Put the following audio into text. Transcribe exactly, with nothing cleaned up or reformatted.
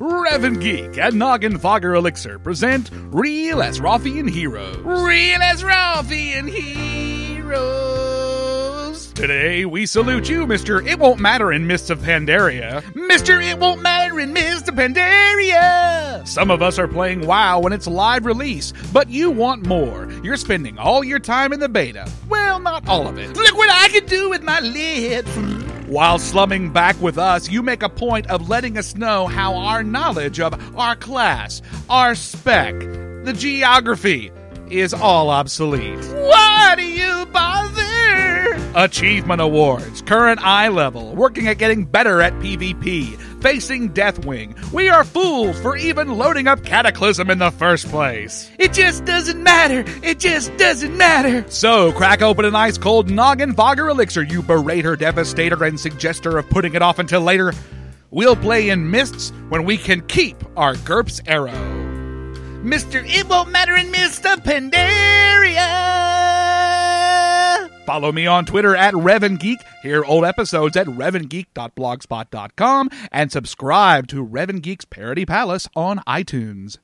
Revan Geek and Noggin Fogger Elixir present Real as Raffian Heroes. Real as Raffian Heroes. Today we salute you, Mister It Won't Matter in Mists of Pandaria. Mister It Won't Matter in Mists of Pandaria. Some of us are playing WoW when it's live release, but you want more. You're spending all your time in the beta. Well, not all of it. Look what I can do with my lid. While slumming back with us, you make a point of letting us know how our knowledge of our class, our spec, the geography is all obsolete. Why do you bother? Achievement awards, current eye level, working at getting better at PvP, facing Deathwing. We are fools for even loading up Cataclysm in the first place. It just doesn't matter. It just doesn't matter. So crack open an ice-cold Noggin Fogger Elixir, you berater, devastator, and suggester of putting it off until later. We'll play in Mists when we can keep our GURPS arrow. Mister It Won't Matter in Mists of Pandaria. Follow me on Twitter at Revan Geek, hear old episodes at Revan Geek dot blogspot dot com, and subscribe to Revan Geek's Parody Palace on iTunes.